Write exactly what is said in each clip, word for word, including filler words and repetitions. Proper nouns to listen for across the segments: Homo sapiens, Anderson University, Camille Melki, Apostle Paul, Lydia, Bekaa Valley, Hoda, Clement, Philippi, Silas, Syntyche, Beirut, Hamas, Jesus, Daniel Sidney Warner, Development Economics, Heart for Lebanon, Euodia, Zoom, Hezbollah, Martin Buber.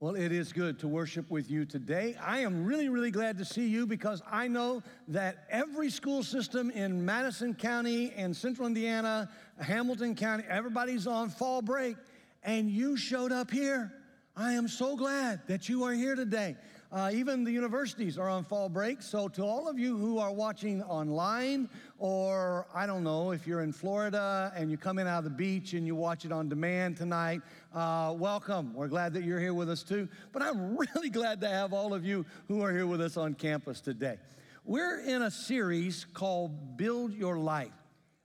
Well, it is good to worship with you today. I am really, really glad to see you because I know that every school system in Madison County and Central Indiana, Hamilton County, everybody's on fall break, and you showed up here. I am so glad that you are here today. Uh, even the universities are on fall break, so to all of you who are watching online, or I don't know, if you're in Florida and you come in out of the beach and you watch it on demand tonight, uh, welcome. We're glad that you're here with us too, but I'm really glad to have all of you who are here with us on campus today. We're in a series called Build Your Life.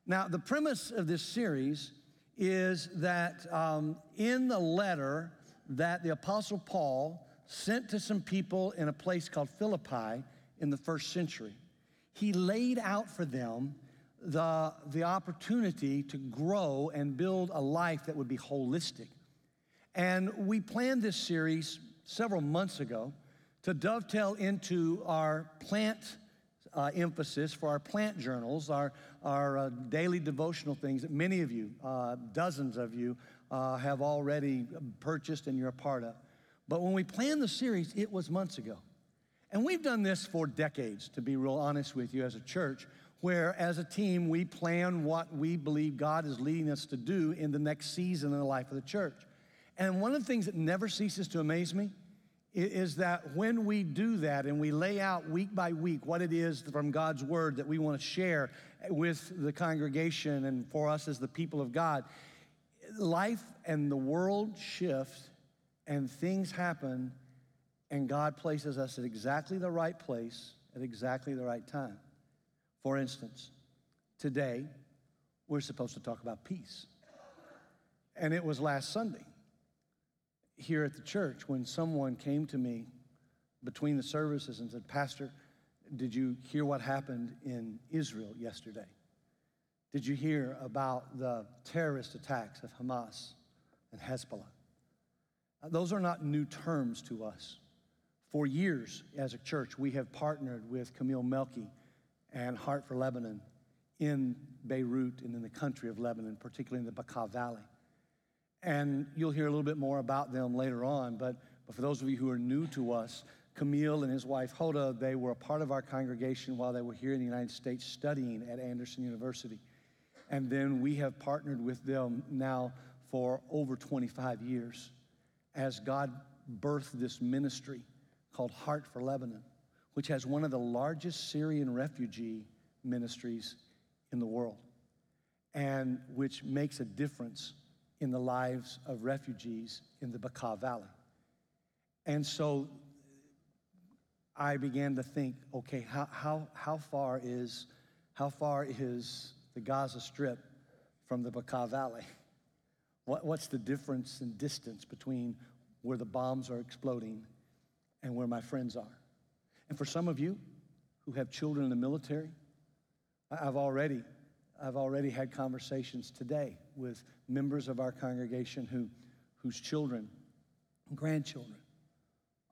Now, the premise of this series is that um, in the letter that the Apostle Paul sent to some people in a place called Philippi in the first century, he laid out for them the, the opportunity to grow and build a life that would be holistic. And we planned this series several months ago to dovetail into our plant uh, emphasis for our plant journals, our, our uh, daily devotional things that many of you, uh, dozens of you, Uh, have already purchased and you're a part of. But when we planned the series, it was months ago. And we've done this for decades, to be real honest with you, as a church, where as a team, we plan what we believe God is leading us to do in the next season in the life of the church. And one of the things that never ceases to amaze me is that when we do that and we lay out week by week what it is from God's word that we want to share with the congregation and for us as the people of God, life and the world shift and things happen, and God places us at exactly the right place at exactly the right time. For instance, today we're supposed to talk about peace. And it was last Sunday here at the church when someone came to me between the services and said, "Pastor, did you hear what happened in Israel yesterday? Did you hear about the terrorist attacks of Hamas and Hezbollah?" Those are not new terms to us. For years as a church, we have partnered with Camille Melki and Heart for Lebanon in Beirut and in the country of Lebanon, particularly in the Bekaa Valley. And you'll hear a little bit more about them later on, but, but for those of you who are new to us, Camille and his wife Hoda, they were a part of our congregation while they were here in the United States studying at Anderson University. And then we have partnered with them now for over twenty-five years as God birthed this ministry called Heart for Lebanon, which has one of the largest Syrian refugee ministries in the world, and which makes a difference in the lives of refugees in the Bekaa Valley. And so I began to think, okay, how, how, how far is, how far is, the Gaza Strip from the Bekaa Valley? What, what's the difference in distance between where the bombs are exploding and where my friends are? And for some of you who have children in the military, I've already, I've already had conversations today with members of our congregation who, whose children and grandchildren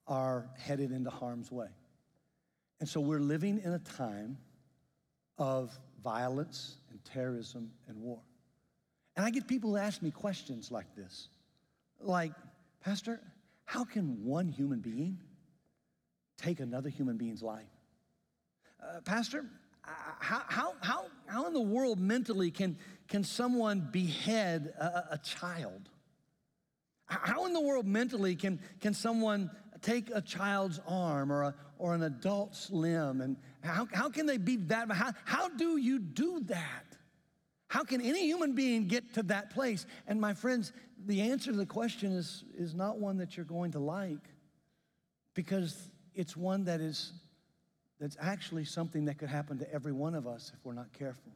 are headed into harm's way. And so we're living in a time of violence and terrorism and war. And I get people who ask me questions like this, like, "Pastor, how can one human being take another human being's life? Uh, Pastor, how, how, how, how in the world mentally can, can someone behead a, a child? How in the world mentally can, can someone take a child's arm or, a, or an adult's limb, and how, how can they be that? How, how do you do that? How can any human being get to that place?" And my friends, the answer to the question is, is not one that you're going to like, because it's one that is, that's actually something that could happen to every one of us if we're not careful.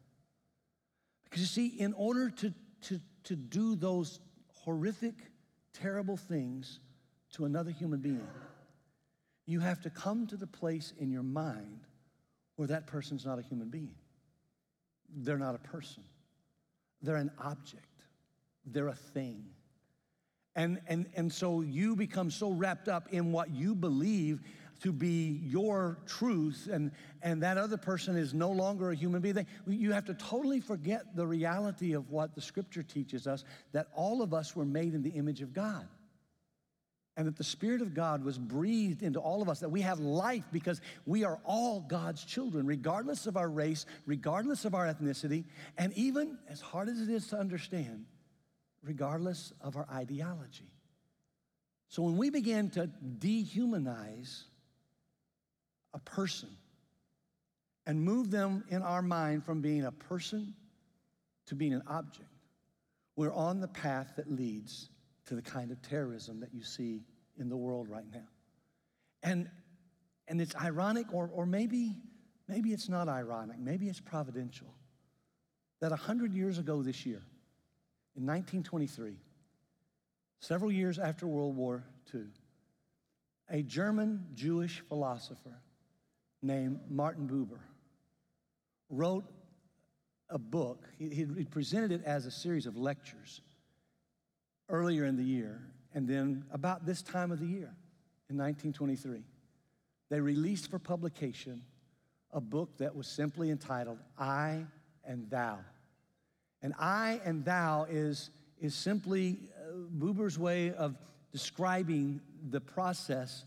Because you see, in order to, to, to do those horrific, terrible things to another human being, you have to come to the place in your mind where that person's not a human being. They're not a person. They're an object. They're a thing. And, and, and so you become so wrapped up in what you believe to be your truth, and, and that other person is no longer a human being. They, you have to totally forget the reality of what the scripture teaches us, that all of us were made in the image of God. and that the Spirit of God was breathed into all of us, that we have life because we are all God's children, regardless of our race, regardless of our ethnicity, and even, as hard as it is to understand, regardless of our ideology. So when we begin to dehumanize a person and move them in our mind from being a person to being an object, we're on the path that leads to the kind of terrorism that you see in the world right now. And, and it's ironic, or, or maybe, maybe it's not ironic, maybe it's providential, that one hundred years ago this year, in nineteen twenty-three, several years after World War Two, a German Jewish philosopher named Martin Buber wrote a book. He, he presented it as a series of lectures earlier in the year, and then about this time of the year, in nineteen twenty-three, they released for publication a book that was simply entitled I and Thou. And I and Thou is, is simply Buber's way of describing the process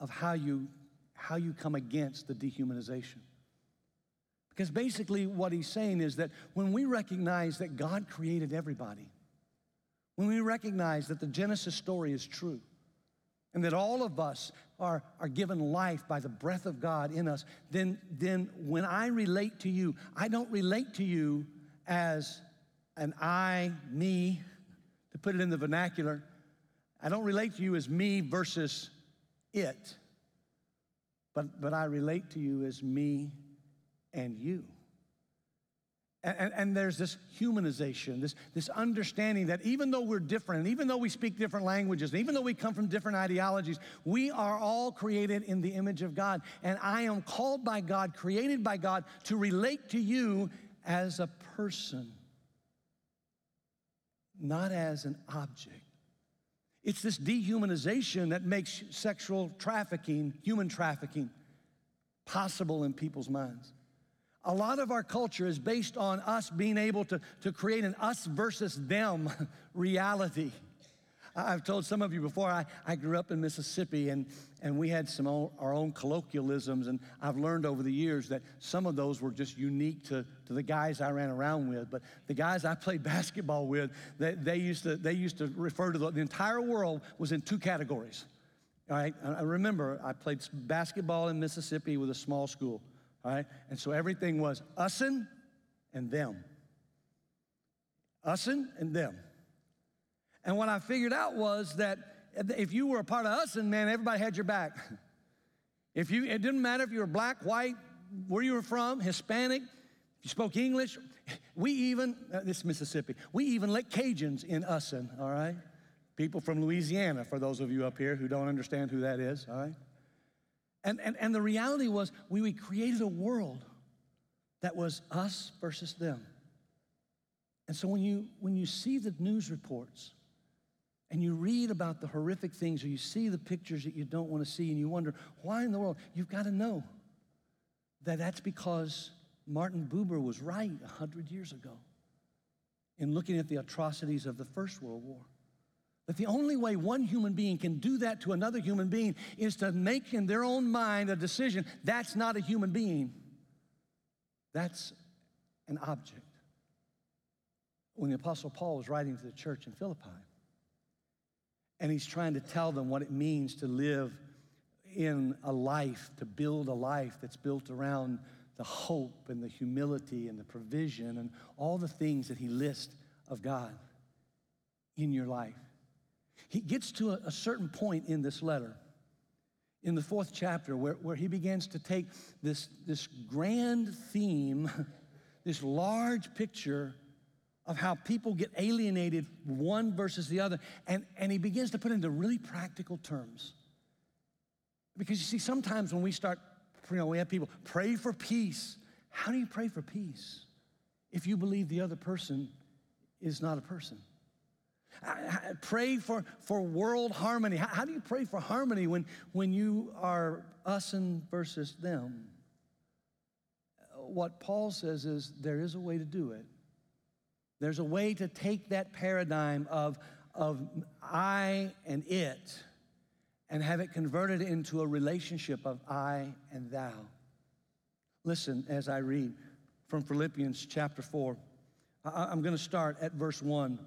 of how you, how you come against the dehumanization. Because basically what he's saying is that when we recognize that God created everybody, when we recognize that the Genesis story is true and that all of us are, are given life by the breath of God in us, then, then when I relate to you, I don't relate to you as an I, me, to put it in the vernacular. I don't relate to you as me versus it, but, but I relate to you as me and you. And, and, and there's this humanization, this, this understanding that even though we're different, and even though we speak different languages, and even though we come from different ideologies, we are all created in the image of God. And I am called by God, created by God, to relate to you as a person, not as an object. It's this dehumanization that makes sexual trafficking, human trafficking, possible in people's minds. A lot of our culture is based on us being able to, to create an us versus them reality. I've told some of you before, I, I grew up in Mississippi, and, and we had some own, our own colloquialisms, and I've learned over the years that some of those were just unique to, to the guys I ran around with. But the guys I played basketball with, they, they, used, to, they used to refer to the, the entire world was in two categories. All right, I remember I played basketball in Mississippi with a small school. All right, and so everything was usin and them. Usin and them. And what I figured out was that if you were a part of usin, man, everybody had your back. If you, it didn't matter if you were black, white, where you were from, Hispanic, if you spoke English. We even, this is Mississippi, we even let Cajuns in usin, all right? People from Louisiana, for those of you up here who don't understand who that is, all right? And, and, and the reality was we, we created a world that was us versus them. And so when you, when you see the news reports and you read about the horrific things, or you see the pictures that you don't want to see and you wonder, why in the world? You've got to know that that's because Martin Buber was right one hundred years ago in looking at the atrocities of the First World War. That the only way one human being can do that to another human being is to make in their own mind a decision. That's not a human being. That's an object. When the Apostle Paul was writing to the church in Philippi, and he's trying to tell them what it means to live in a life, to build a life that's built around the hope and the humility and the provision and all the things that he lists of God in your life. He gets to a certain point in this letter, in the fourth chapter, where, where he begins to take this, this grand theme, this large picture of how people get alienated one versus the other, and, and he begins to put into really practical terms. Because you see, sometimes when we start, you know, we have people pray for peace. How do you pray for peace if you believe the other person is not a person? I, I pray for, for world harmony. How, how do you pray for harmony when, when you are us and versus them? What Paul says is there is a way to do it. There's a way to take that paradigm of, of I and it and have it converted into a relationship of I and thou. Listen as I read from Philippians chapter four. I'm going to start at verse one,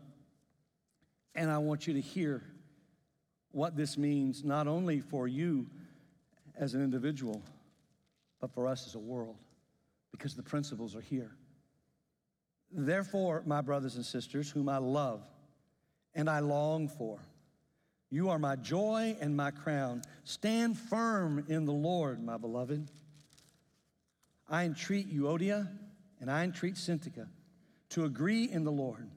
and I want you to hear what this means, not only for you as an individual, but for us as a world, because the principles are here. Therefore, my brothers and sisters, whom I love and I long for, you are my joy and my crown. Stand firm in the Lord, my beloved. I entreat Euodia and I entreat Syntyche to agree in the Lord.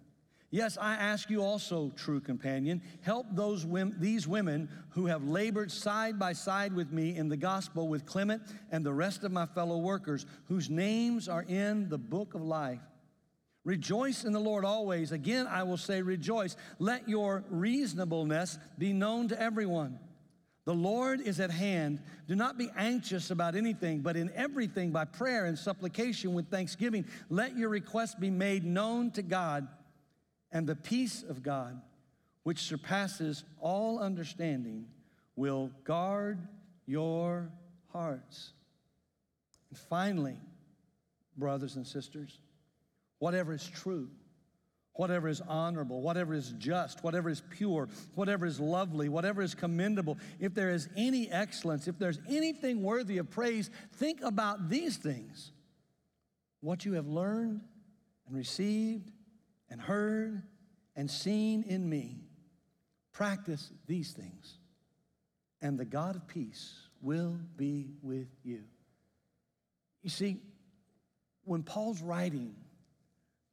Yes, I ask you also, true companion, help those women, these women who have labored side by side with me in the gospel with Clement and the rest of my fellow workers whose names are in the book of life. Rejoice in the Lord always. Again, I will say rejoice. Let your reasonableness be known to everyone. The Lord is at hand. Do not be anxious about anything, but in everything by prayer and supplication with thanksgiving, let your requests be made known to God. And the peace of God, which surpasses all understanding, will guard your hearts. And finally, brothers and sisters, whatever is true, whatever is honorable, whatever is just, whatever is pure, whatever is lovely, whatever is commendable, if there is any excellence, if there's anything worthy of praise, think about these things. What you have learned and received and heard and seen in me, practice these things, and the God of peace will be with you. You see, when Paul's writing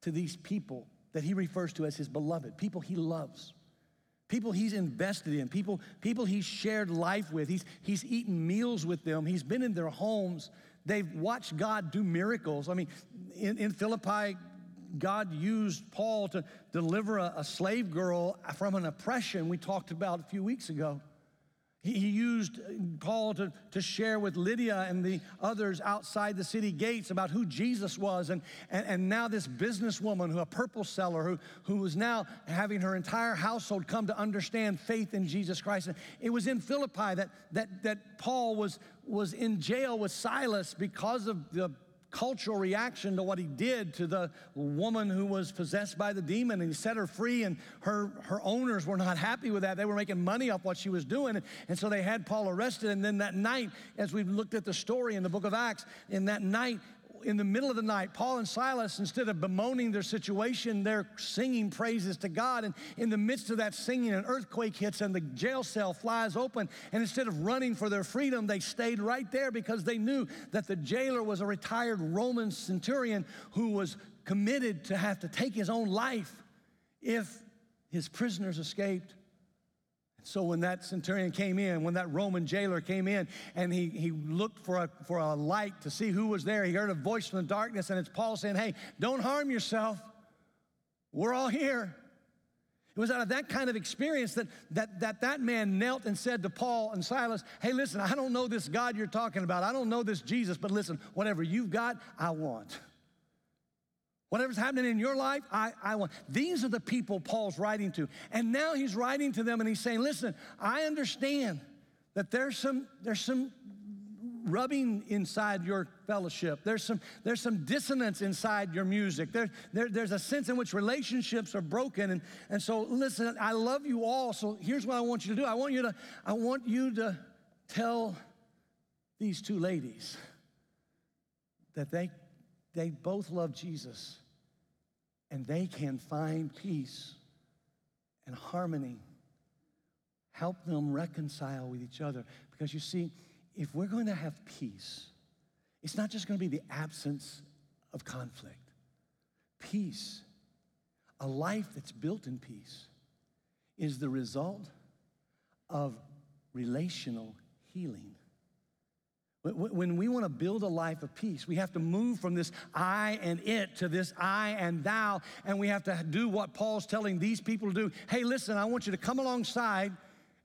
to these people that he refers to as his beloved, people he loves, people he's invested in, people, people he's shared life with, he's, he's eaten meals with them, he's been in their homes, they've watched God do miracles. I mean, in, in Philippi, God used Paul to deliver a, a slave girl from an oppression we talked about a few weeks ago. He, he used Paul to, to share with Lydia and the others outside the city gates about who Jesus was. And, and, and now this businesswoman, who a purple seller, who, who is now having her entire household come to understand faith in Jesus Christ. And it was in Philippi that, that, that Paul was, was in jail with Silas because of the cultural reaction to what he did to the woman who was possessed by the demon, and he set her free, and her, her owners were not happy with that. They were making money off what she was doing, and, and so they had Paul arrested. And then that night, as we've looked at the story in the book of Acts, in that night, in the middle of the night, Paul and Silas, instead of bemoaning their situation, they're singing praises to God. And in the midst of that singing, an earthquake hits and the jail cell flies open. And instead of running for their freedom, they stayed right there because they knew that the jailer was a retired Roman centurion who was committed to have to take his own life if his prisoners escaped. So when that centurion came in, when that Roman jailer came in, and he, he looked for a, for a light to see who was there, he heard a voice from the darkness, and it's Paul saying, hey, don't harm yourself. We're all here. It was out of that kind of experience that that, that that man knelt and said to Paul and Silas, hey, listen, I don't know this God you're talking about. I don't know this Jesus, but listen, whatever you've got, I want. Whatever's happening in your life, I, I want. These are the people Paul's writing to. And now he's writing to them and he's saying, listen, I understand that there's some, there's some rubbing inside your fellowship. There's some, there's some dissonance inside your music. There, there, there's a sense in which relationships are broken. And, and so listen, I love you all. So here's what I want you to do. I want you to, I want you to tell these two ladies that they, they both love Jesus, and they can find peace and harmony. Help them reconcile with each other. Because you see, if we're going to have peace, it's not just going to be the absence of conflict. Peace, a life that's built in peace, is the result of relational healing. When we want to build a life of peace, we have to move from this I and it to this I and thou, and we have to do what Paul's telling these people to do. Hey, listen, I want you to come alongside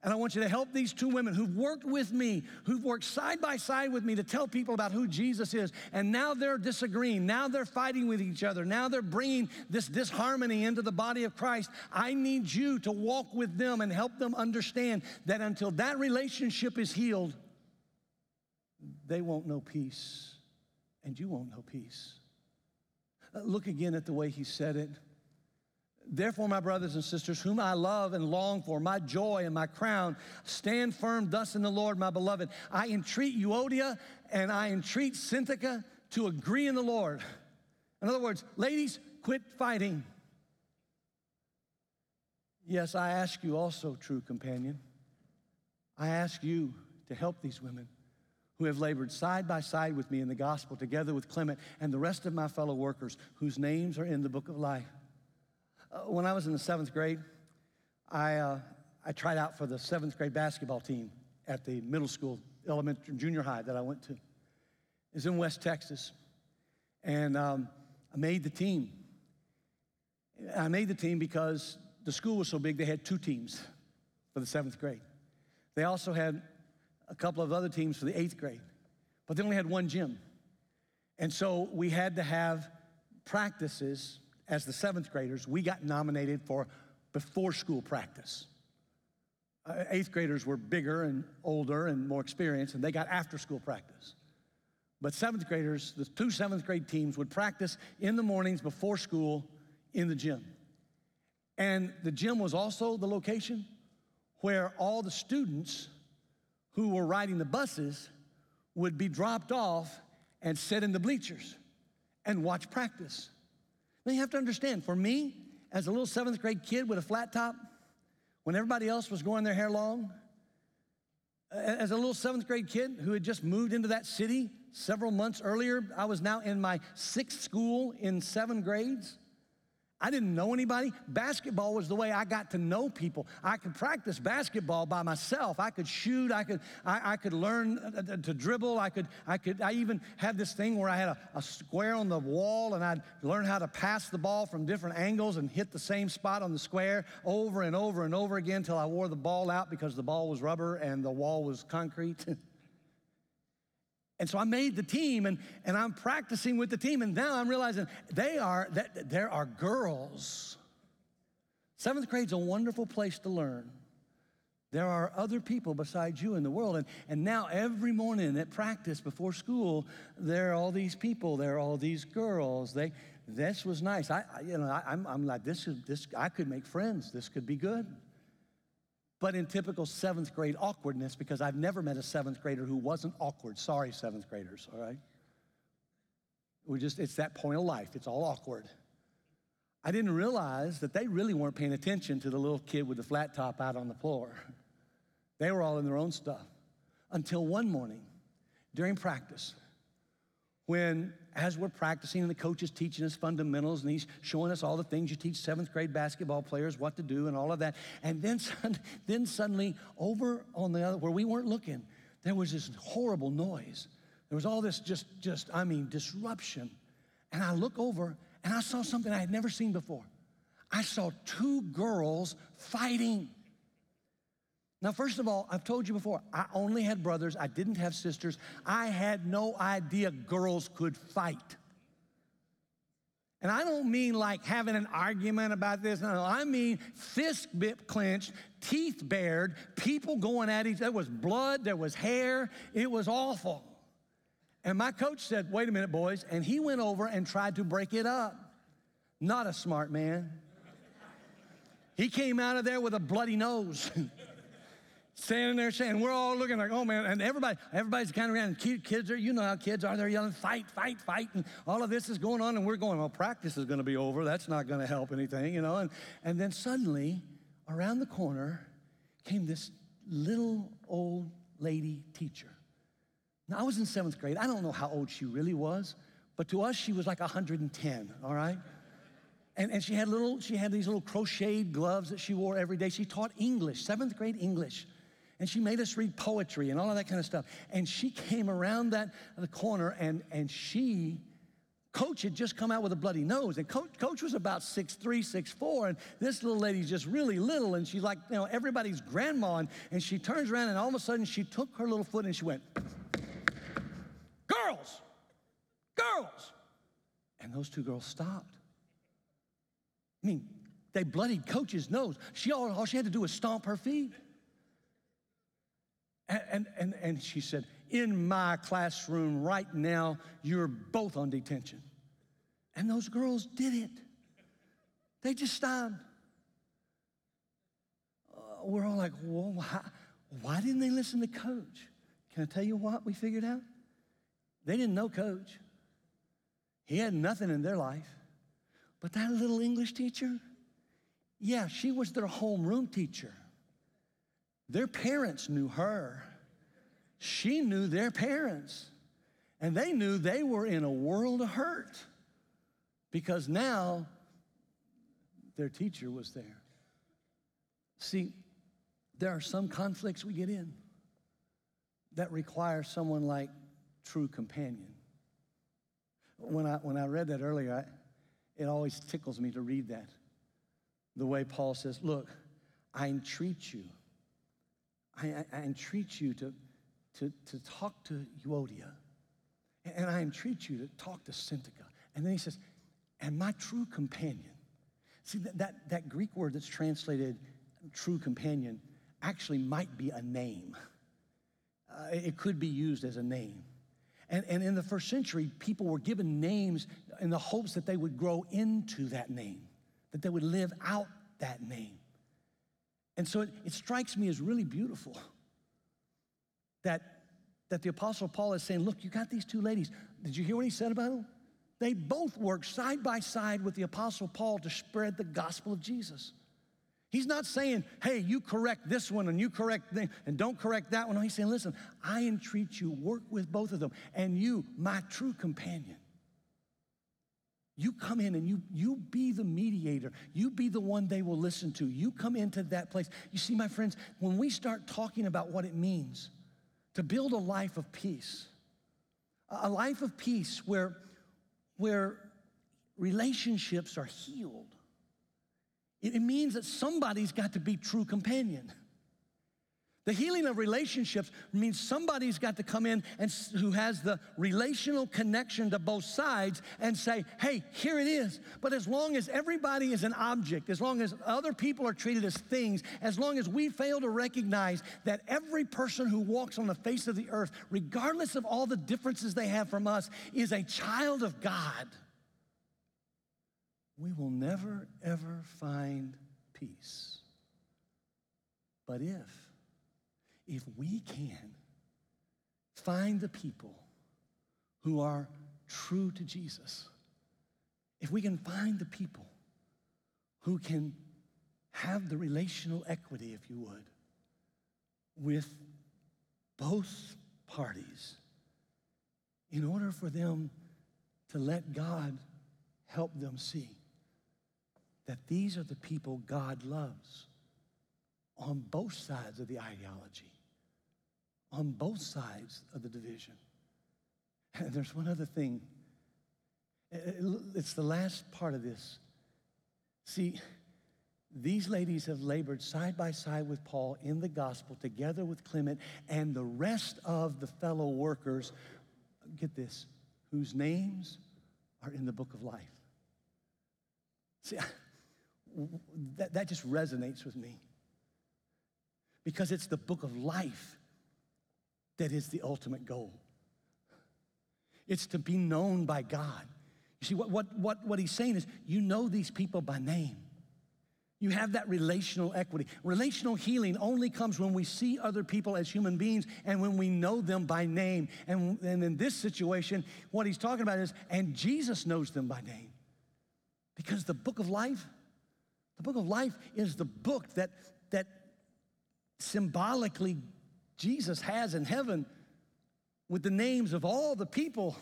And I want you to help these two women who've worked with me, who've worked side by side with me to tell people about who Jesus is. And now they're disagreeing. Now they're fighting with each other. Now they're bringing this disharmony into the body of Christ. I need you to walk with them and help them understand that until that relationship is healed, they won't know peace, and you won't know peace. Look again at the way he said it. Therefore, my brothers and sisters, whom I love and long for, my joy and my crown, stand firm thus in the Lord, my beloved. I entreat Euodia and I entreat Syntyche to agree in the Lord. In other words, ladies, quit fighting. Yes, I ask you also, true companion, I ask you to help these women who have labored side by side with me in the gospel, together with Clement and the rest of my fellow workers whose names are in the book of life. Uh, when I was in the seventh grade, I, uh, I tried out for the seventh grade basketball team at the middle school, elementary, junior high that I went to. It was in West Texas, and um, I made the team. I made the team because the school was so big, they had two teams for the seventh grade. They also had a couple of other teams for the eighth grade, but they only had one gym. And so we had to have practices. As the seventh graders, we got nominated for before school practice. Uh, eighth graders were bigger and older and more experienced, and they got after school practice. But seventh graders, the two seventh grade teams would practice in the mornings before school in the gym. And the gym was also the location where all the students who were riding the buses would be dropped off and sit in the bleachers and watch practice. Now, you have to understand, for me, as a little seventh grade kid with a flat top, when everybody else was growing their hair long, as a little seventh grade kid who had just moved into that city several months earlier, I was now in my sixth school in seven grades. I didn't know anybody. Basketball was the way I got to know people. I could practice basketball by myself. I could shoot. I could I, I could learn to dribble. I could I could I even had this thing where I had a, a square on the wall, and I'd learn how to pass the ball from different angles and hit the same spot on the square over and over and over again until I wore the ball out because the ball was rubber and the wall was concrete. And so I made the team, and, and I'm practicing with the team, and now I'm realizing they are, that there are girls. Seventh grade's a wonderful place to learn. There are other people besides you in the world, and, and now every morning at practice before school, there are all these people, there are all these girls. They, this was nice. I, I you know, I, I'm, I'm like, this is this. I could make friends. This could be good. But in typical seventh grade awkwardness, because I've never met a seventh grader who wasn't awkward. Sorry, seventh graders, all right? We just, it's that point of life. It's all awkward. I didn't realize that they really weren't paying attention to the little kid with the flat top out on the floor. They were all in their own stuff. Until one morning during practice, when as we're practicing and the coach is teaching us fundamentals and he's showing us all the things you teach seventh grade basketball players, what to do and all of that. And then, then suddenly over on the other, where we weren't looking, there was this horrible noise. There was all this just, just I mean, disruption. And I look over and I saw something I had never seen before. I saw two girls fighting. Now, first of all, I've told you before, I only had brothers. I didn't have sisters. I had no idea girls could fight. And I don't mean like having an argument about this. No, no. I mean fist bit clenched, teeth bared, people going at each other. There was blood. There was hair. It was awful. And my coach said, wait a minute, boys. And he went over and tried to break it up. Not a smart man. He came out of there with a bloody nose. Standing there saying, we're all looking like, oh man, and everybody, everybody's kind of around, and kids are, you know how kids are, they're yelling, fight, fight, fight, and all of this is going on, and we're going, well, practice is gonna be over, that's not gonna help anything, you know, and, and then suddenly, around the corner, came this little old lady teacher. Now, I was in seventh grade, I don't know how old she really was, but to us, she was like one hundred ten, all right? And, and she had little, she had these little crocheted gloves that she wore every day. She taught English, seventh grade English. And she made us read poetry and all of that kind of stuff. And she came around that the corner, and, and she Coach had just come out with a bloody nose, and Coach, Coach was about six three, six four, and this little lady's just really little, and she's like, you know, everybody's grandma, and, and she turns around, and all of a sudden, she took her little foot, and she went, girls, girls, and those two girls stopped. I mean, they bloodied Coach's nose. She all, all she had to do was stomp her feet. And, and, and, and she said, in my classroom right now, you're both on detention. And those girls did it. They just stopped. Uh, we're all like, well, why, why didn't they listen to Coach? Can I tell you what we figured out? They didn't know Coach. He had nothing in their life. But that little English teacher, yeah, she was their homeroom teacher. Their parents knew her. She knew their parents. And they knew they were in a world of hurt because now their teacher was there. See, there are some conflicts we get in that require someone like true companion. When I, when I read that earlier, I, it always tickles me to read that. The way Paul says, look, I entreat you. I, I, I entreat you to, to, to talk to Euodia. And I entreat you to talk to Syntyche. And then he says, and my true companion. See, that, that, that Greek word that's translated true companion actually might be a name. Uh, it could be used as a name. And, and in the first century, people were given names in the hopes that they would grow into that name, that they would live out that name. And so it, it strikes me as really beautiful that, that the Apostle Paul is saying, look, you got these two ladies. Did you hear what he said about them? They both worked side by side with the Apostle Paul to spread the gospel of Jesus. He's not saying, hey, you correct this one and you correct them and don't correct that one. No, he's saying, listen, I entreat you, work with both of them. And you, my true companion, you come in and you, you be the mediator. You be the one they will listen to. You come into that place. You see, my friends, when we start talking about what it means to build a life of peace, a life of peace where, where relationships are healed, it, it means that somebody's got to be true companion. The healing of relationships means somebody's got to come in and who has the relational connection to both sides and say, hey, here it is. But as long as everybody is an object, as long as other people are treated as things, as long as we fail to recognize that every person who walks on the face of the earth, regardless of all the differences they have from us, is a child of God, we will never, ever find peace. But if, If we can find the people who are true to Jesus, if we can find the people who can have the relational equity, if you would, with both parties, in order for them to let God help them see that these are the people God loves on both sides of the ideology, on both sides of the division. And there's one other thing. It's the last part of this. See, these ladies have labored side by side with Paul in the gospel, together with Clement and the rest of the fellow workers, get this, whose names are in the book of life. See, that, that just resonates with me. Because it's the book of life that is the ultimate goal. It's to be known by God. You see, what, what, what, what he's saying is, you know these people by name. You have that relational equity. Relational healing only comes when we see other people as human beings and when we know them by name. And, and in this situation, what he's talking about is, and Jesus knows them by name. Because the book of life, the book of life is the book that, that, symbolically, Jesus has in heaven with the names of all the people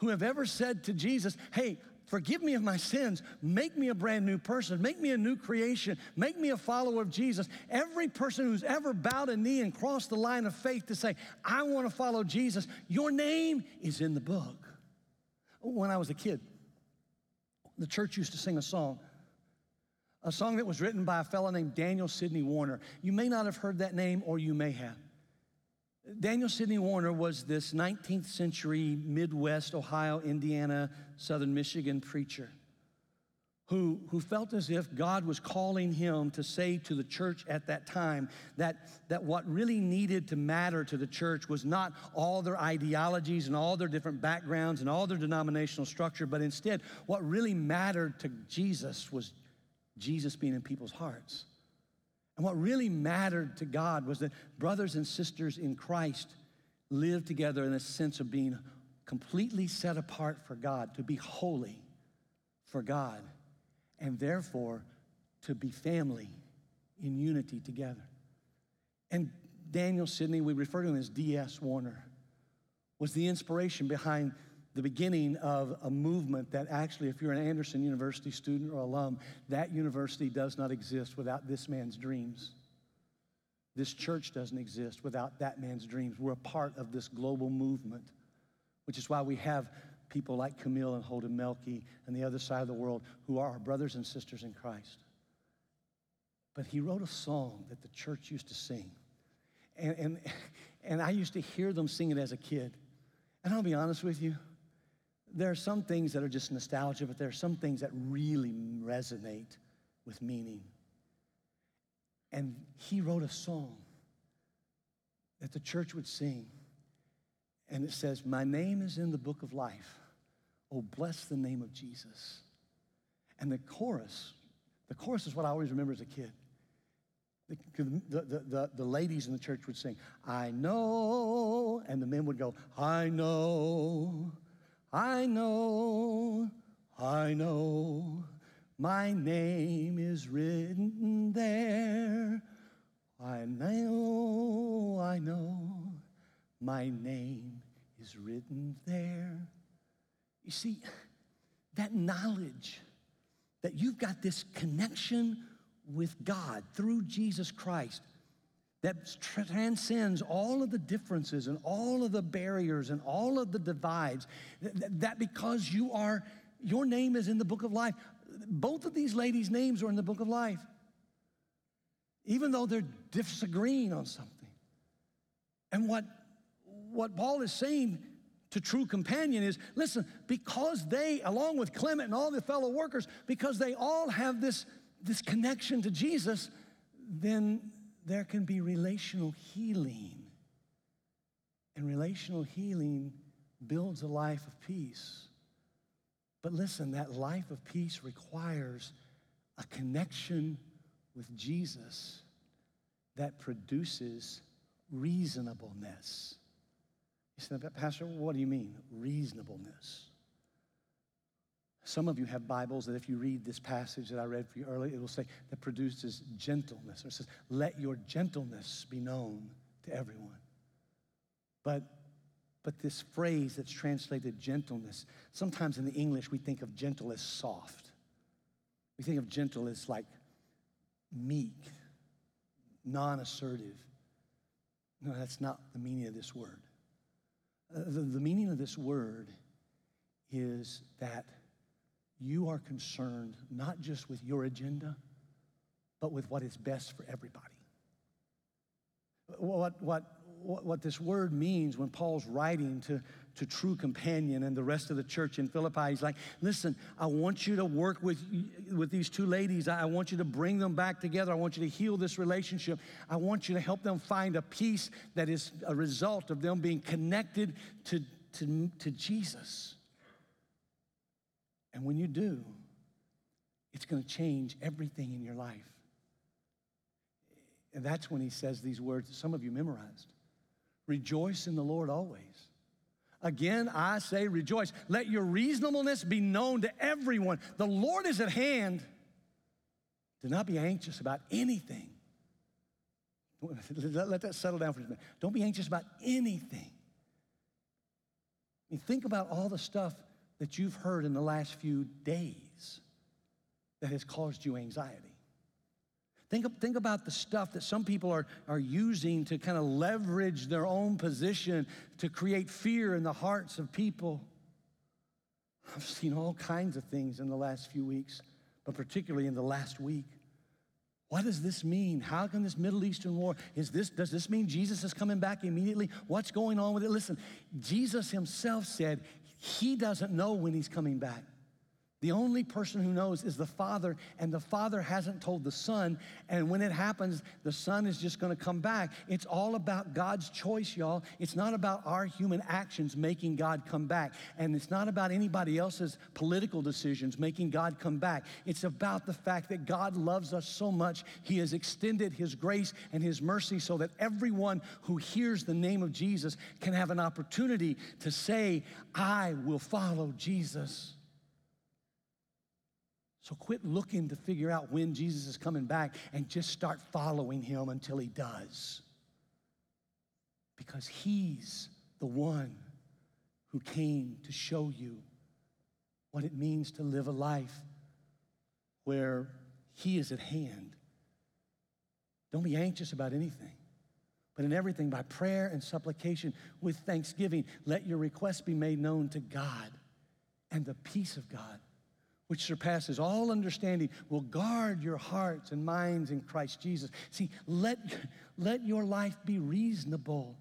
who have ever said to Jesus, hey, forgive me of my sins, make me a brand new person, make me a new creation, make me a follower of Jesus. Every person who's ever bowed a knee and crossed the line of faith to say, I want to follow Jesus, your name is in the book. When I was a kid, the church used to sing a song, a song that was written by a fellow named Daniel Sidney Warner. You may not have heard that name, or you may have. Daniel Sidney Warner was this nineteenth century Midwest, Ohio, Indiana, Southern Michigan preacher who, who felt as if God was calling him to say to the church at that time that, that what really needed to matter to the church was not all their ideologies and all their different backgrounds and all their denominational structure, but instead what really mattered to Jesus was Jesus being in people's hearts. And what really mattered to God was that brothers and sisters in Christ lived together in a sense of being completely set apart for God, to be holy for God, and therefore to be family in unity together. And Daniel Sidney, we refer to him as D S Warner, was the inspiration behind the beginning of a movement that actually, if you're an Anderson University student or alum, that university does not exist without this man's dreams. This church doesn't exist without that man's dreams. We're a part of this global movement, which is why we have people like Camille and Hoda Melki and the other side of the world who are our brothers and sisters in Christ. But he wrote a song that the church used to sing. And, and, and I used to hear them sing it as a kid. And I'll be honest with you, there are some things that are just nostalgia, but there are some things that really resonate with meaning. And he wrote a song that the church would sing. And it says, "My name is in the book of life. Oh, bless the name of Jesus." And the chorus, the chorus is what I always remember as a kid. The, the, the, the ladies in the church would sing, "I know," and the men would go, "I know. I know, I know, my name is written there. I know, I know, my name is written there." You see, that knowledge that you've got this connection with God through Jesus Christ that transcends all of the differences and all of the barriers and all of the divides, that because you are, your name is in the book of life. Both of these ladies' names are in the book of life, even though they're disagreeing on something. And what, what Paul is saying to true companion is, listen, because they, along with Clement and all the fellow workers, because they all have this, this connection to Jesus, then there can be relational healing. And relational healing builds a life of peace. But listen, that life of peace requires a connection with Jesus that produces reasonableness. You said, "Pastor, what do you mean, reasonableness?" Some of you have Bibles that if you read this passage that I read for you earlier, it will say that produces gentleness. Or it says, "Let your gentleness be known to everyone." But, but this phrase that's translated gentleness, sometimes in the English we think of gentle as soft. We think of gentle as like meek, non-assertive. No, that's not the meaning of this word. The, the meaning of this word is that you are concerned not just with your agenda, but with what is best for everybody. What, what, what, what this word means when Paul's writing to, to true companion and the rest of the church in Philippi, he's like, listen, I want you to work with, with these two ladies. I want you to bring them back together. I want you to heal this relationship. I want you to help them find a peace that is a result of them being connected to, to, to Jesus. And when you do, it's going to change everything in your life. And that's when he says these words that some of you memorized. "Rejoice in the Lord always. Again, I say rejoice. Let your reasonableness be known to everyone. The Lord is at hand. Do not be anxious about anything." Let that settle down for a minute. Don't be anxious about anything. I mean, think about all the stuff that you've heard in the last few days that has caused you anxiety. Think, think about the stuff that some people are, are using to kind of leverage their own position to create fear in the hearts of people. I've seen all kinds of things in the last few weeks, but particularly in the last week. What does this mean? How can this Middle Eastern war, is this, does this mean Jesus is coming back immediately? What's going on with it? Listen, Jesus himself said he doesn't know when he's coming back. The only person who knows is the Father, and the Father hasn't told the Son, and when it happens, the Son is just gonna come back. It's all about God's choice, y'all. It's not about our human actions making God come back, and it's not about anybody else's political decisions making God come back. It's about the fact that God loves us so much, he has extended his grace and his mercy so that everyone who hears the name of Jesus can have an opportunity to say, I will follow Jesus. So quit looking to figure out when Jesus is coming back and just start following him until he does. Because he's the one who came to show you what it means to live a life where he is at hand. Don't be anxious about anything, but in everything by prayer and supplication with thanksgiving, let your requests be made known to God, and the peace of God, which surpasses all understanding, will guard your hearts and minds in Christ Jesus. See, let, let your life be reasonable.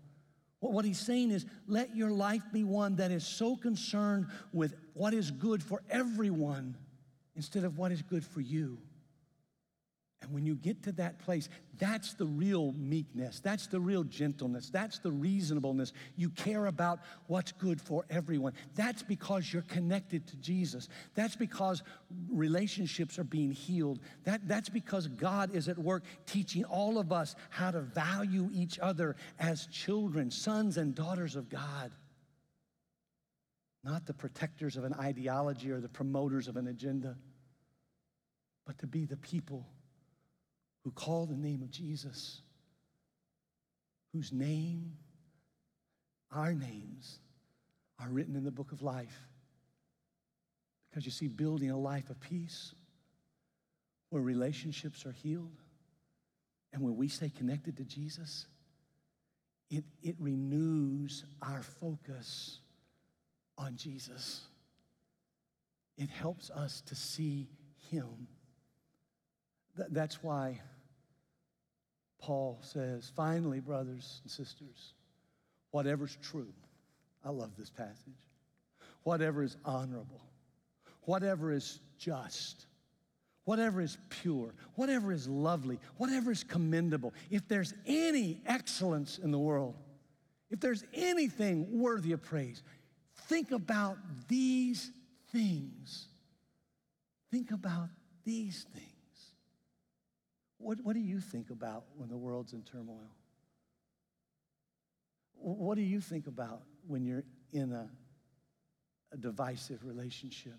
What, what he's saying is, let your life be one that is so concerned with what is good for everyone instead of what is good for you. And when you get to that place, that's the real meekness. That's the real gentleness. That's the reasonableness. You care about what's good for everyone. That's because you're connected to Jesus. That's because relationships are being healed. That, that's because God is at work teaching all of us how to value each other as children, sons and daughters of God, not the protectors of an ideology or the promoters of an agenda, but to be the people who call the name of Jesus, whose name, our names, are written in the book of life. Because you see, building a life of peace where relationships are healed and when we stay connected to Jesus, it, it renews our focus on Jesus. It helps us to see him. That's why Paul says, finally, brothers and sisters, whatever's true, I love this passage, whatever is honorable, whatever is just, whatever is pure, whatever is lovely, whatever is commendable, if there's any excellence in the world, if there's anything worthy of praise, think about these things. Think about these things. What, what do you think about when the world's in turmoil? What do you think about when you're in a, a divisive relationship?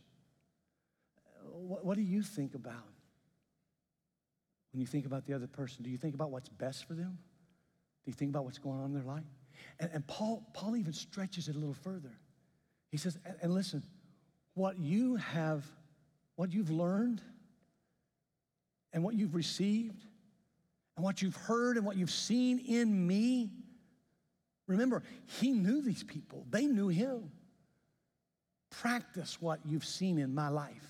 What, what do you think about when you think about the other person? Do you think about what's best for them? Do you think about what's going on in their life? And, and Paul, Paul even stretches it a little further. He says, and, and listen, what you have, what you've learned, and what you've received, and what you've heard, and what you've seen in me. Remember, he knew these people. They knew him. Practice what you've seen in my life,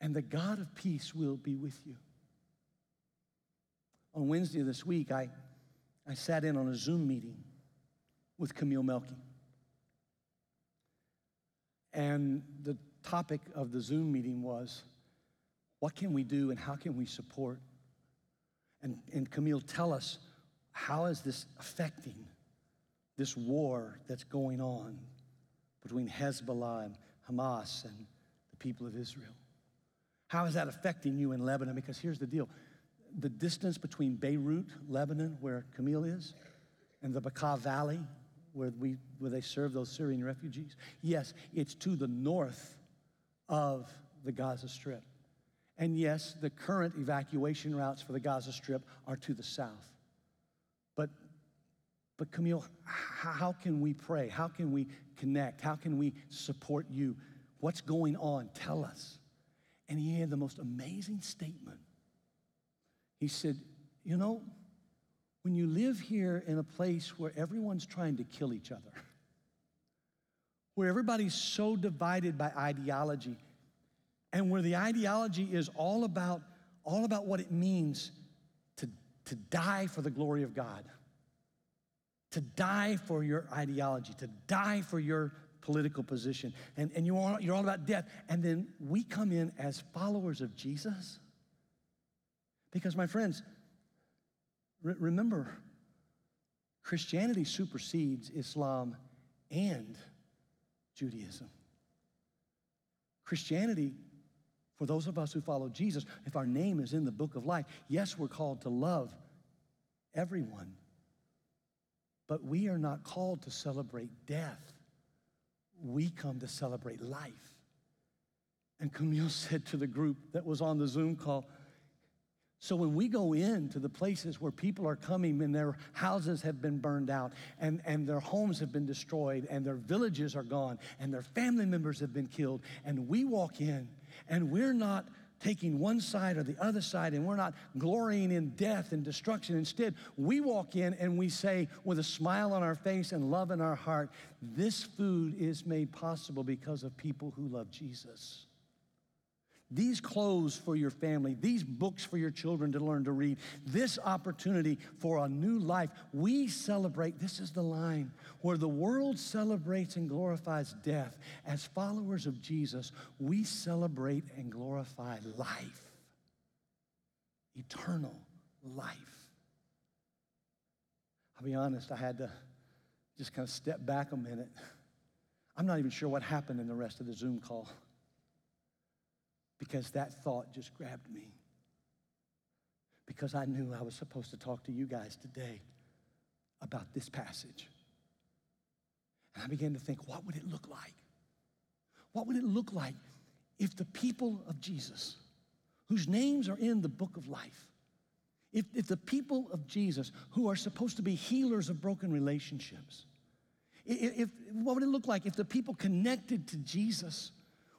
and the God of peace will be with you. On Wednesday this week, I, I sat in on a Zoom meeting with Camille Melki. And the topic of the Zoom meeting was, what can we do and how can we support? And, and Camille, tell us, how is this affecting this war that's going on between Hezbollah and Hamas and the people of Israel? How is that affecting you in Lebanon? Because here's the deal. The distance between Beirut, Lebanon, where Camille is, and the Bekaa Valley, where, we, where they serve those Syrian refugees, yes, it's to the north of the Gaza Strip. And yes, the current evacuation routes for the Gaza Strip are to the south. But, but Camille, how can we pray? How can we connect? How can we support you? What's going on? Tell us. And he had the most amazing statement. He said, you know, when you live here in a place where everyone's trying to kill each other, where everybody's so divided by ideology and where the ideology is all about, all about what it means to, to die for the glory of God, to die for your ideology, to die for your political position. And, and you are, you're all about death. And then we come in as followers of Jesus. Because my friends, re- remember, Christianity supersedes Islam and Judaism. Christianity, for those of us who follow Jesus, if our name is in the book of life, yes, we're called to love everyone, but we are not called to celebrate death. We come to celebrate life. And Camille said to the group that was on the Zoom call, so when we go into the places where people are coming and their houses have been burned out and, and their homes have been destroyed and their villages are gone and their family members have been killed, and we walk in and we're not taking one side or the other side, and we're not glorying in death and destruction. Instead, we walk in and we say with a smile on our face and love in our heart, this food is made possible because of people who love Jesus. These clothes for your family, these books for your children to learn to read, this opportunity for a new life. We celebrate, this is the line, where the world celebrates and glorifies death. As followers of Jesus, we celebrate and glorify life, eternal life. I'll be honest, I had to just kind of step back a minute. I'm not even sure what happened in the rest of the Zoom call, because that thought just grabbed me. Because I knew I was supposed to talk to you guys today about this passage. And I began to think, what would it look like? What would it look like if the people of Jesus, whose names are in the book of life, if, if the people of Jesus, who are supposed to be healers of broken relationships, if, if what would it look like if the people connected to Jesus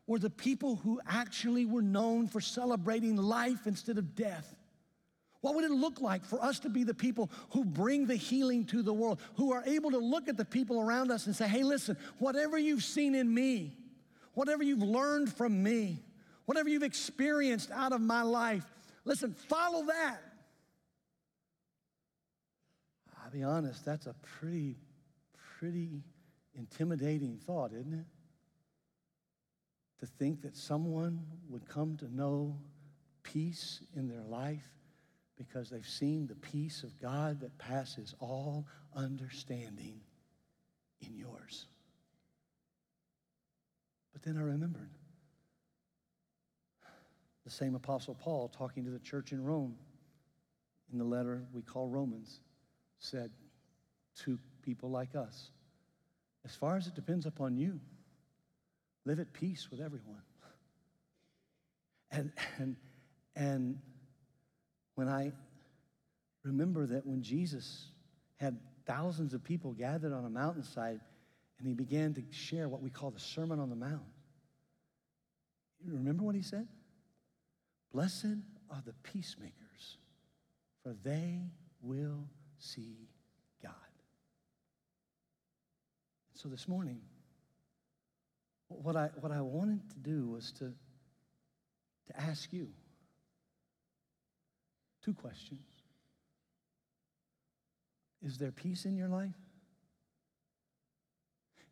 were the people who actually were known for celebrating life instead of death? What would it look like for us to be the people who bring the healing to the world, who are able to look at the people around us and say, hey, listen, whatever you've seen in me, whatever you've learned from me, whatever you've experienced out of my life, listen, follow that. I'll be honest, that's a pretty, pretty intimidating thought, isn't it? To think that someone would come to know peace in their life because they've seen the peace of God that passes all understanding in yours. But then I remembered the same Apostle Paul talking to the church in Rome in the letter we call Romans said to people like us, as far as it depends upon you, live at peace with everyone. And, and, and when I remember that when Jesus had thousands of people gathered on a mountainside and he began to share what we call the Sermon on the Mount, you remember what he said? Blessed are the peacemakers, for they will see God. And so this morning, What I, what I wanted to do was to, to ask you two questions. Is there peace in your life?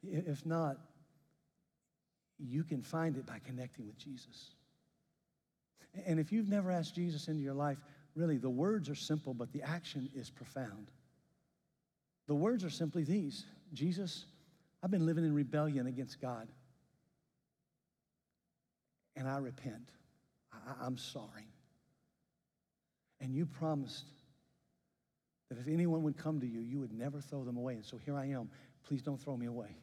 If not, you can find it by connecting with Jesus. And if you've never asked Jesus into your life, really the words are simple, but the action is profound. The words are simply these: Jesus, I've been living in rebellion against God. And I repent. I, I'm sorry. And you promised that if anyone would come to you, you would never throw them away. And so here I am. Please don't throw me away.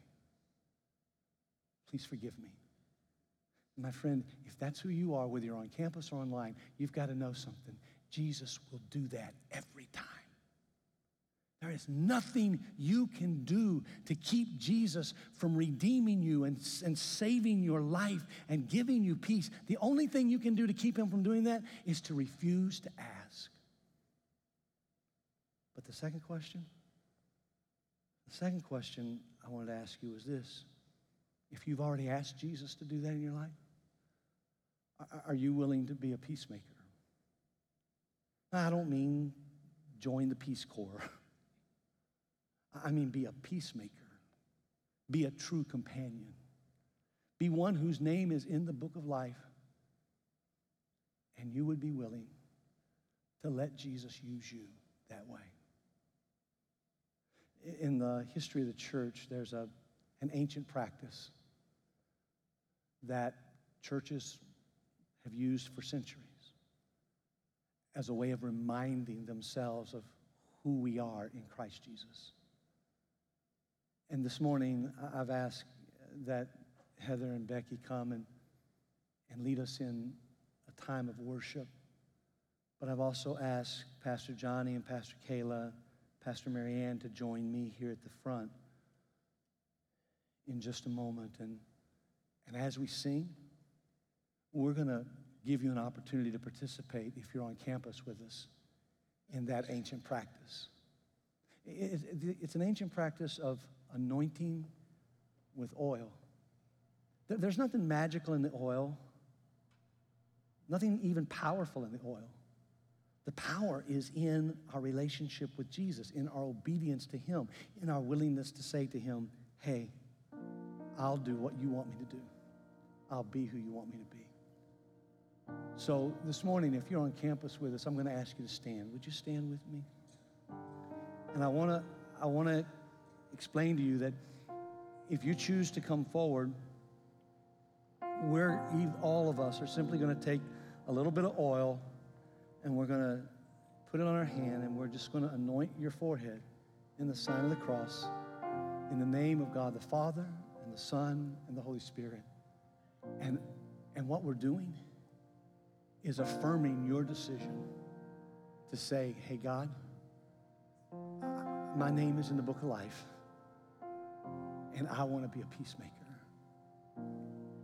Please forgive me. My friend, if that's who you are, whether you're on campus or online, you've got to know something. Jesus will do that every time. There is nothing you can do to keep Jesus from redeeming you and, and saving your life and giving you peace. The only thing you can do to keep him from doing that is to refuse to ask. But the second question, the second question I wanted to ask you is this: if you've already asked Jesus to do that in your life? Are you willing to be a peacemaker? I don't mean join the Peace Corps. I mean be a peacemaker. Be a true companion. Be one whose name is in the book of life, and you would be willing to let Jesus use you that way. In the history of the church, there's a, an ancient practice that churches have used for centuries as a way of reminding themselves of who we are in Christ Jesus. And this morning, I've asked that Heather and Becky come and, and lead us in a time of worship. But I've also asked Pastor Johnny and Pastor Kayla, Pastor Marianne to join me here at the front in just a moment. And, and as we sing, we're going to give you an opportunity to participate if you're on campus with us in that ancient practice. It, it, it's an ancient practice of anointing with oil. There's nothing magical in the oil, nothing even powerful in the oil. The power is in our relationship with Jesus, in our obedience to him, in our willingness to say to him, hey, I'll do what you want me to do. I'll be who you want me to be. So this morning, if you're on campus with us, I'm going to ask you to stand. Would you stand with me? And I want to I want to explain to you that if you choose to come forward, we're all of us are simply going to take a little bit of oil and we're going to put it on our hand and we're just going to anoint your forehead in the sign of the cross in the name of God the Father and the Son and the Holy Spirit. And and what we're doing is affirming your decision to say, hey, God, my name is in the book of life, and I want to be a peacemaker.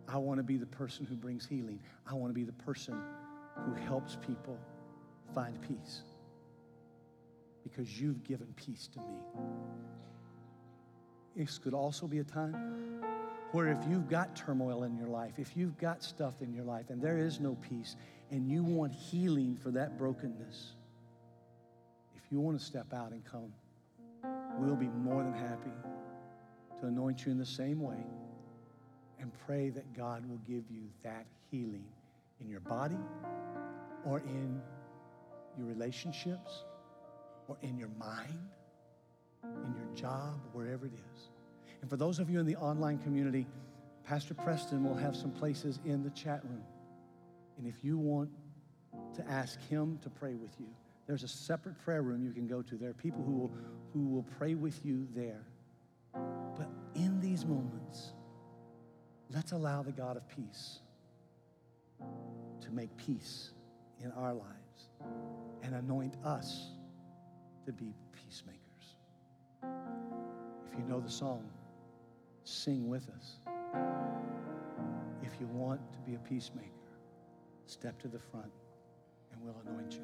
I want to be the person who brings healing. I want to be the person who helps people find peace because you've given peace to me. This could also be a time where if you've got turmoil in your life, if you've got stuff in your life and there is no peace and you want healing for that brokenness, if you want to step out and come, we'll be more than happy to anoint you in the same way and pray that God will give you that healing in your body or in your relationships or in your mind, in your job, wherever it is. And for those of you in the online community, Pastor Preston will have some places in the chat room. And if you want to ask him to pray with you, there's a separate prayer room you can go to. There are people who will, who will pray with you there. But in these moments, let's allow the God of peace to make peace in our lives and anoint us to be peacemakers. If you know the song, sing with us. If you want to be a peacemaker, step to the front and we'll anoint you.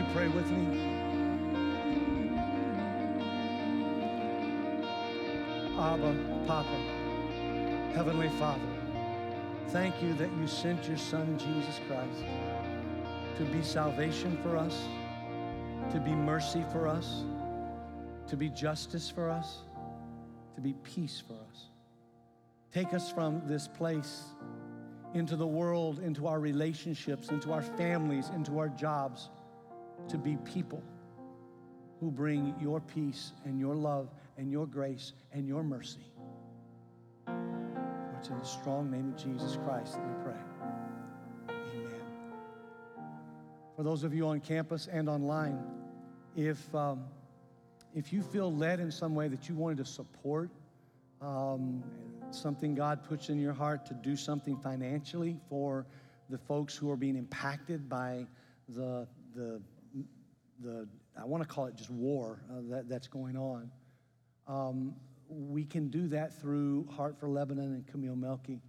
you pray with me? Abba, Papa, Heavenly Father, thank you that you sent your Son, Jesus Christ, to be salvation for us, to be mercy for us, to be justice for us, to be peace for us. Take us from this place into the world, into our relationships, into our families, into our jobs, to be people who bring your peace and your love and your grace and your mercy. For it's in the strong name of Jesus Christ that we pray. Amen. For those of you on campus and online, if um, if you feel led in some way that you wanted to support um, something God puts in your heart to do something financially for the folks who are being impacted by the, the, the I want to call it just war uh, that, that's going on. Um, we can do that through Heart for Lebanon and Camille Melki.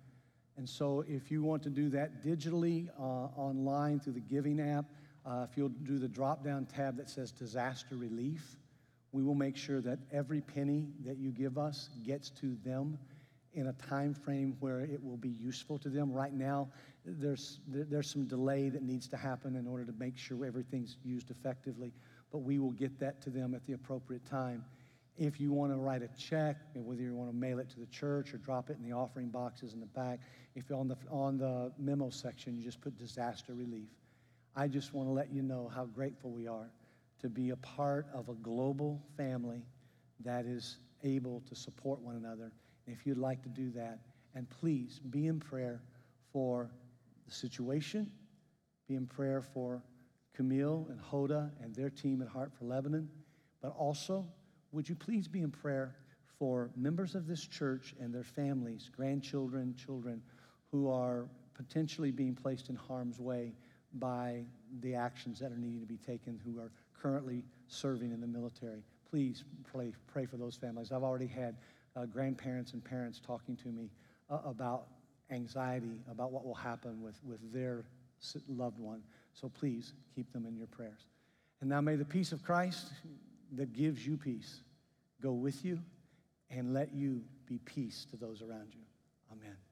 And so if you want to do that digitally, uh, online through the giving app, uh, if you'll do the drop-down tab that says Disaster Relief, we will make sure that every penny that you give us gets to them in a time frame where it will be useful to them. Right now, there's there's some delay that needs to happen in order to make sure everything's used effectively, but we will get that to them at the appropriate time. If you wanna write a check, whether you wanna mail it to the church or drop it in the offering boxes in the back, if you're on the, on the memo section, you just put disaster relief. I just wanna let you know how grateful we are to be a part of a global family that is able to support one another. If you'd like to do that, and please be in prayer for the situation, be in prayer for Camille and Hoda and their team at Heart for Lebanon, but also would you please be in prayer for members of this church and their families, grandchildren, children who are potentially being placed in harm's way by the actions that are needing to be taken, who are currently serving in the military. Please pray, pray for those families. I've already had Uh, grandparents and parents talking to me uh, about anxiety, about what will happen with, with their loved one. So please keep them in your prayers. And now may the peace of Christ that gives you peace go with you and let you be peace to those around you. Amen.